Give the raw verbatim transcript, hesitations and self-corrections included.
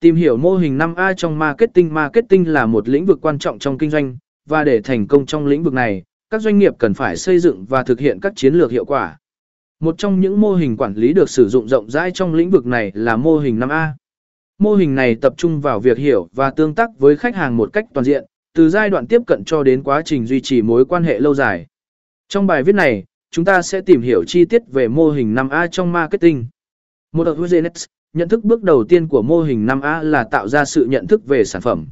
Tìm hiểu mô hình năm A trong marketing. Marketing là một lĩnh vực quan trọng trong kinh doanh, và để thành công trong lĩnh vực này, các doanh nghiệp cần phải xây dựng và thực hiện các chiến lược hiệu quả. Một trong những mô hình quản lý được sử dụng rộng rãi trong lĩnh vực này là mô hình năm A. Mô hình này tập trung vào việc hiểu và tương tác với khách hàng một cách toàn diện, từ giai đoạn tiếp cận cho đến quá trình duy trì mối quan hệ lâu dài. Trong bài viết này, chúng ta sẽ tìm hiểu chi tiết về mô hình năm A trong marketing. Một nhận thức bước đầu tiên của mô hình năm A là tạo ra sự nhận thức về sản phẩm.